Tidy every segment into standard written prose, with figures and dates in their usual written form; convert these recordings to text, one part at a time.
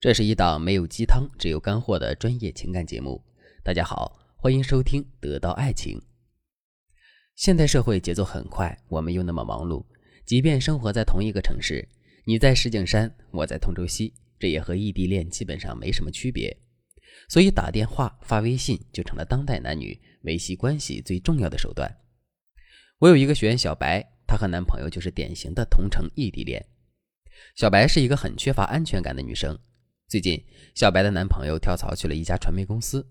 这是一档没有鸡汤只有干货的专业情感节目。大家好，欢迎收听得到爱情。现代社会节奏很快，我们又那么忙碌，即便生活在同一个城市，你在石景山，我在通州西，这也和异地恋基本上没什么区别。所以打电话发微信就成了当代男女维系关系最重要的手段。我有一个学员小白，她和男朋友就是典型的同城异地恋。小白是一个很缺乏安全感的女生。最近小白的男朋友跳槽去了一家传媒公司，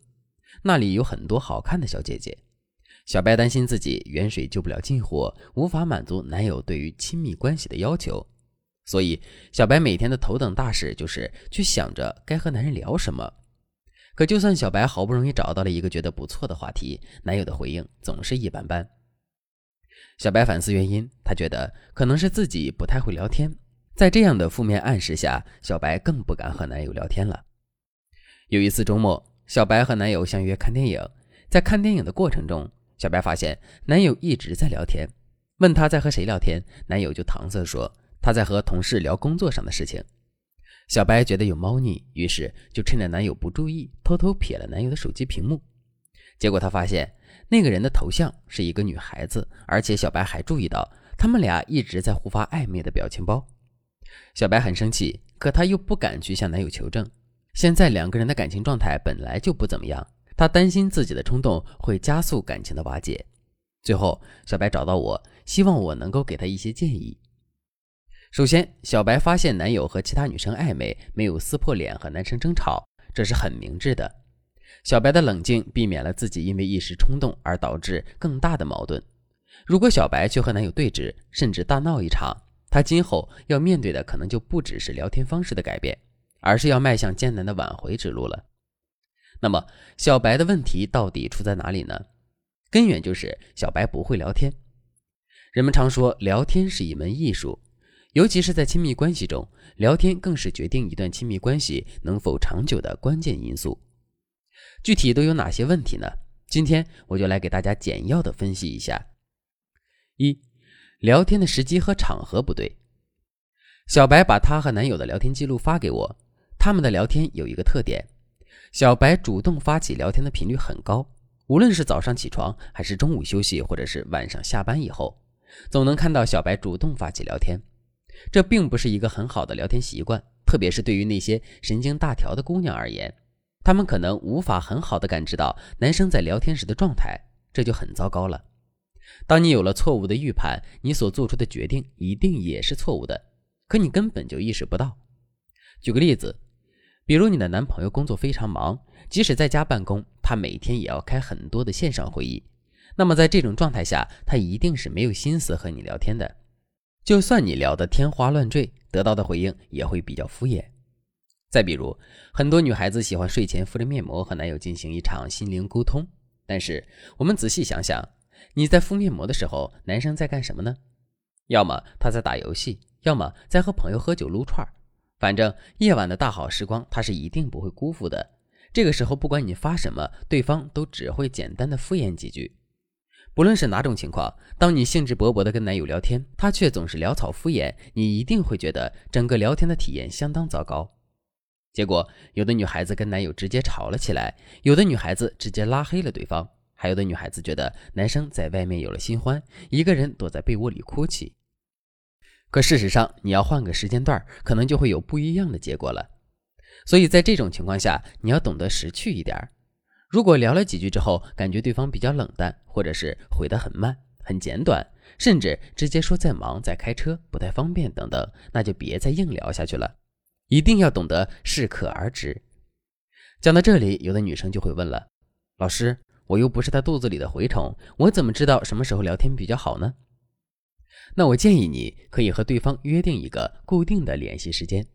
那里有很多好看的小姐姐。小白担心自己远水救不了近火，无法满足男友对于亲密关系的要求，所以小白每天的头等大事就是去想着该和男人聊什么。可就算小白好不容易找到了一个觉得不错的话题，男友的回应总是一般般。小白反思原因，她觉得可能是自己不太会聊天。在这样的负面暗示下，小白更不敢和男友聊天了。有一次周末，小白和男友相约看电影，在看电影的过程中，小白发现男友一直在聊天，问他在和谁聊天，男友就搪塞说他在和同事聊工作上的事情。小白觉得有猫腻，于是就趁着男友不注意，偷偷瞥了男友的手机屏幕。结果他发现那个人的头像是一个女孩子，而且小白还注意到他们俩一直在互发暧昧的表情包。小白很生气，可她又不敢去向男友求证。现在两个人的感情状态本来就不怎么样，她担心自己的冲动会加速感情的瓦解。最后小白找到我，希望我能够给她一些建议。首先，小白发现男友和其他女生暧昧，没有撕破脸和男生争吵，这是很明智的。小白的冷静避免了自己因为一时冲动而导致更大的矛盾。如果小白去和男友对峙，甚至大闹一场，他今后要面对的可能就不只是聊天方式的改变，而是要迈向艰难的挽回之路了。那么小白的问题到底出在哪里呢？根源就是小白不会聊天。人们常说聊天是一门艺术，尤其是在亲密关系中，聊天更是决定一段亲密关系能否长久的关键因素。具体都有哪些问题呢？今天我就来给大家简要的分析一下。一、聊天的时机和场合不对。小白把她和男友的聊天记录发给我，他们的聊天有一个特点，小白主动发起聊天的频率很高，无论是早上起床，还是中午休息，或者是晚上下班以后，总能看到小白主动发起聊天。这并不是一个很好的聊天习惯，特别是对于那些神经大条的姑娘而言，她们可能无法很好的感知到男生在聊天时的状态，这就很糟糕了。当你有了错误的预判，你所做出的决定一定也是错误的，可你根本就意识不到。举个例子，比如你的男朋友工作非常忙，即使在家办公，他每天也要开很多的线上会议，那么在这种状态下，他一定是没有心思和你聊天的。就算你聊得天花乱坠，得到的回应也会比较敷衍。再比如，很多女孩子喜欢睡前敷着面膜和男友进行一场心灵沟通，但是我们仔细想想，你在敷面膜的时候，男生在干什么呢？要么他在打游戏，要么在和朋友喝酒撸串，反正夜晚的大好时光他是一定不会辜负的。这个时候不管你发什么，对方都只会简单的敷衍几句。不论是哪种情况，当你兴致勃勃的跟男友聊天，他却总是潦草敷衍，你一定会觉得整个聊天的体验相当糟糕。结果有的女孩子跟男友直接吵了起来，有的女孩子直接拉黑了对方，还有的女孩子觉得男生在外面有了新欢，一个人躲在被窝里哭泣。可事实上，你要换个时间段，可能就会有不一样的结果了。所以在这种情况下，你要懂得识趣一点。如果聊了几句之后，感觉对方比较冷淡，或者是回得很慢、很简短，甚至直接说在忙、在开车、不太方便等等，那就别再硬聊下去了。一定要懂得适可而止。讲到这里，有的女生就会问了，老师，我又不是他肚子里的蛔虫，我怎么知道什么时候聊天比较好呢？那我建议你可以和对方约定一个固定的联系时间，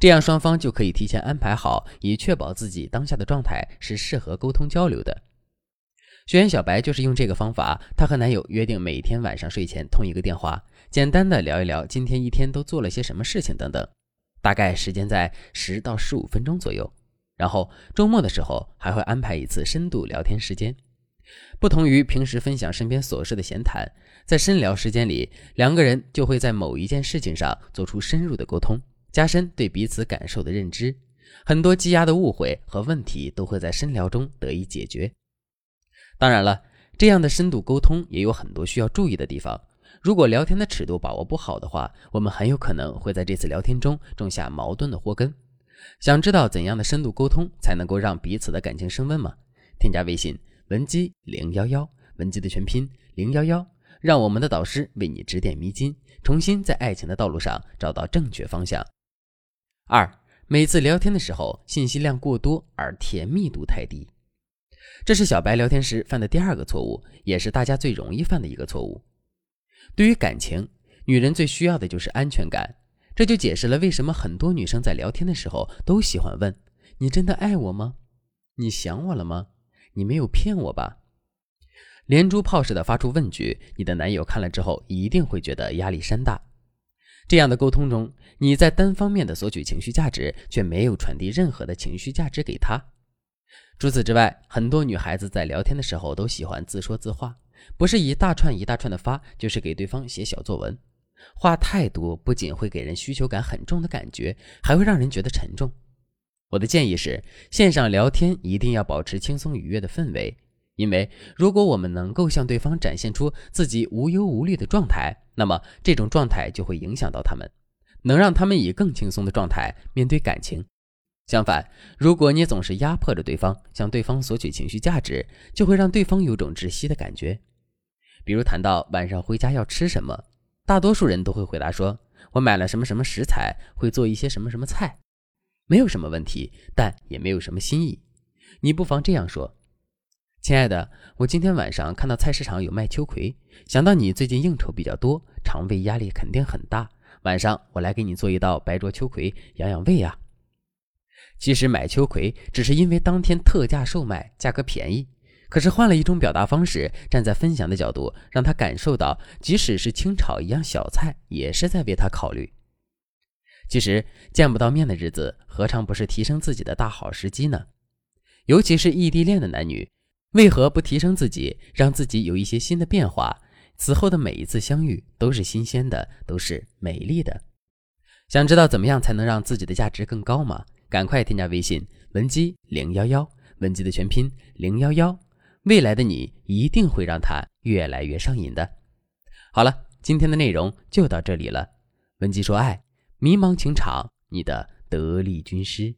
这样双方就可以提前安排好，以确保自己当下的状态是适合沟通交流的。学员小白就是用这个方法，她和男友约定每天晚上睡前通一个电话，简单的聊一聊今天一天都做了些什么事情等等，大概时间在10到15分钟左右。然后周末的时候还会安排一次深度聊天时间。不同于平时分享身边琐事的闲谈，在深聊时间里，两个人就会在某一件事情上做出深入的沟通，加深对彼此感受的认知，很多积压的误会和问题都会在深聊中得以解决。当然了，这样的深度沟通也有很多需要注意的地方。如果聊天的尺度把握不好的话，我们很有可能会在这次聊天中种下矛盾的祸根。想知道怎样的深度沟通才能够让彼此的感情升温吗？添加微信文姬011，文姬的全拼011，让我们的导师为你指点迷津，重新在爱情的道路上找到正确方向。2. 每次聊天的时候，信息量过多而甜蜜度太低。这是小白聊天时犯的第二个错误，也是大家最容易犯的一个错误。对于感情，女人最需要的就是安全感，这就解释了为什么很多女生在聊天的时候都喜欢问：你真的爱我吗？你想我了吗？你没有骗我吧？连珠炮似的发出问句，你的男友看了之后一定会觉得压力山大。这样的沟通中，你在单方面的索取情绪价值，却没有传递任何的情绪价值给他。除此之外，很多女孩子在聊天的时候都喜欢自说自话，不是一大串一大串的发，就是给对方写小作文。话太多不仅会给人需求感很重的感觉，还会让人觉得沉重。我的建议是，线上聊天一定要保持轻松愉悦的氛围，因为如果我们能够向对方展现出自己无忧无虑的状态，那么这种状态就会影响到他们，能让他们以更轻松的状态面对感情。相反，如果你总是压迫着对方，向对方索取情绪价值，就会让对方有种窒息的感觉。比如谈到晚上回家要吃什么，大多数人都会回答说：我买了什么什么食材，会做一些什么什么菜，没有什么问题，但也没有什么新意。你不妨这样说：亲爱的，我今天晚上看到菜市场有卖秋葵，想到你最近应酬比较多，肠胃压力肯定很大，晚上我来给你做一道白灼秋葵养养胃啊。其实买秋葵只是因为当天特价售卖，价格便宜，可是换了一种表达方式，站在分享的角度，让他感受到即使是清炒一样小菜，也是在为他考虑。其实见不到面的日子，何尝不是提升自己的大好时机呢？尤其是异地恋的男女，为何不提升自己，让自己有一些新的变化？此后的每一次相遇都是新鲜的，都是美丽的。想知道怎么样才能让自己的价值更高吗？赶快添加微信文姬011，文姬的全拼011，未来的你一定会让它越来越上瘾的。好了，今天的内容就到这里了。文姬说爱，迷茫情场，你的得力军师。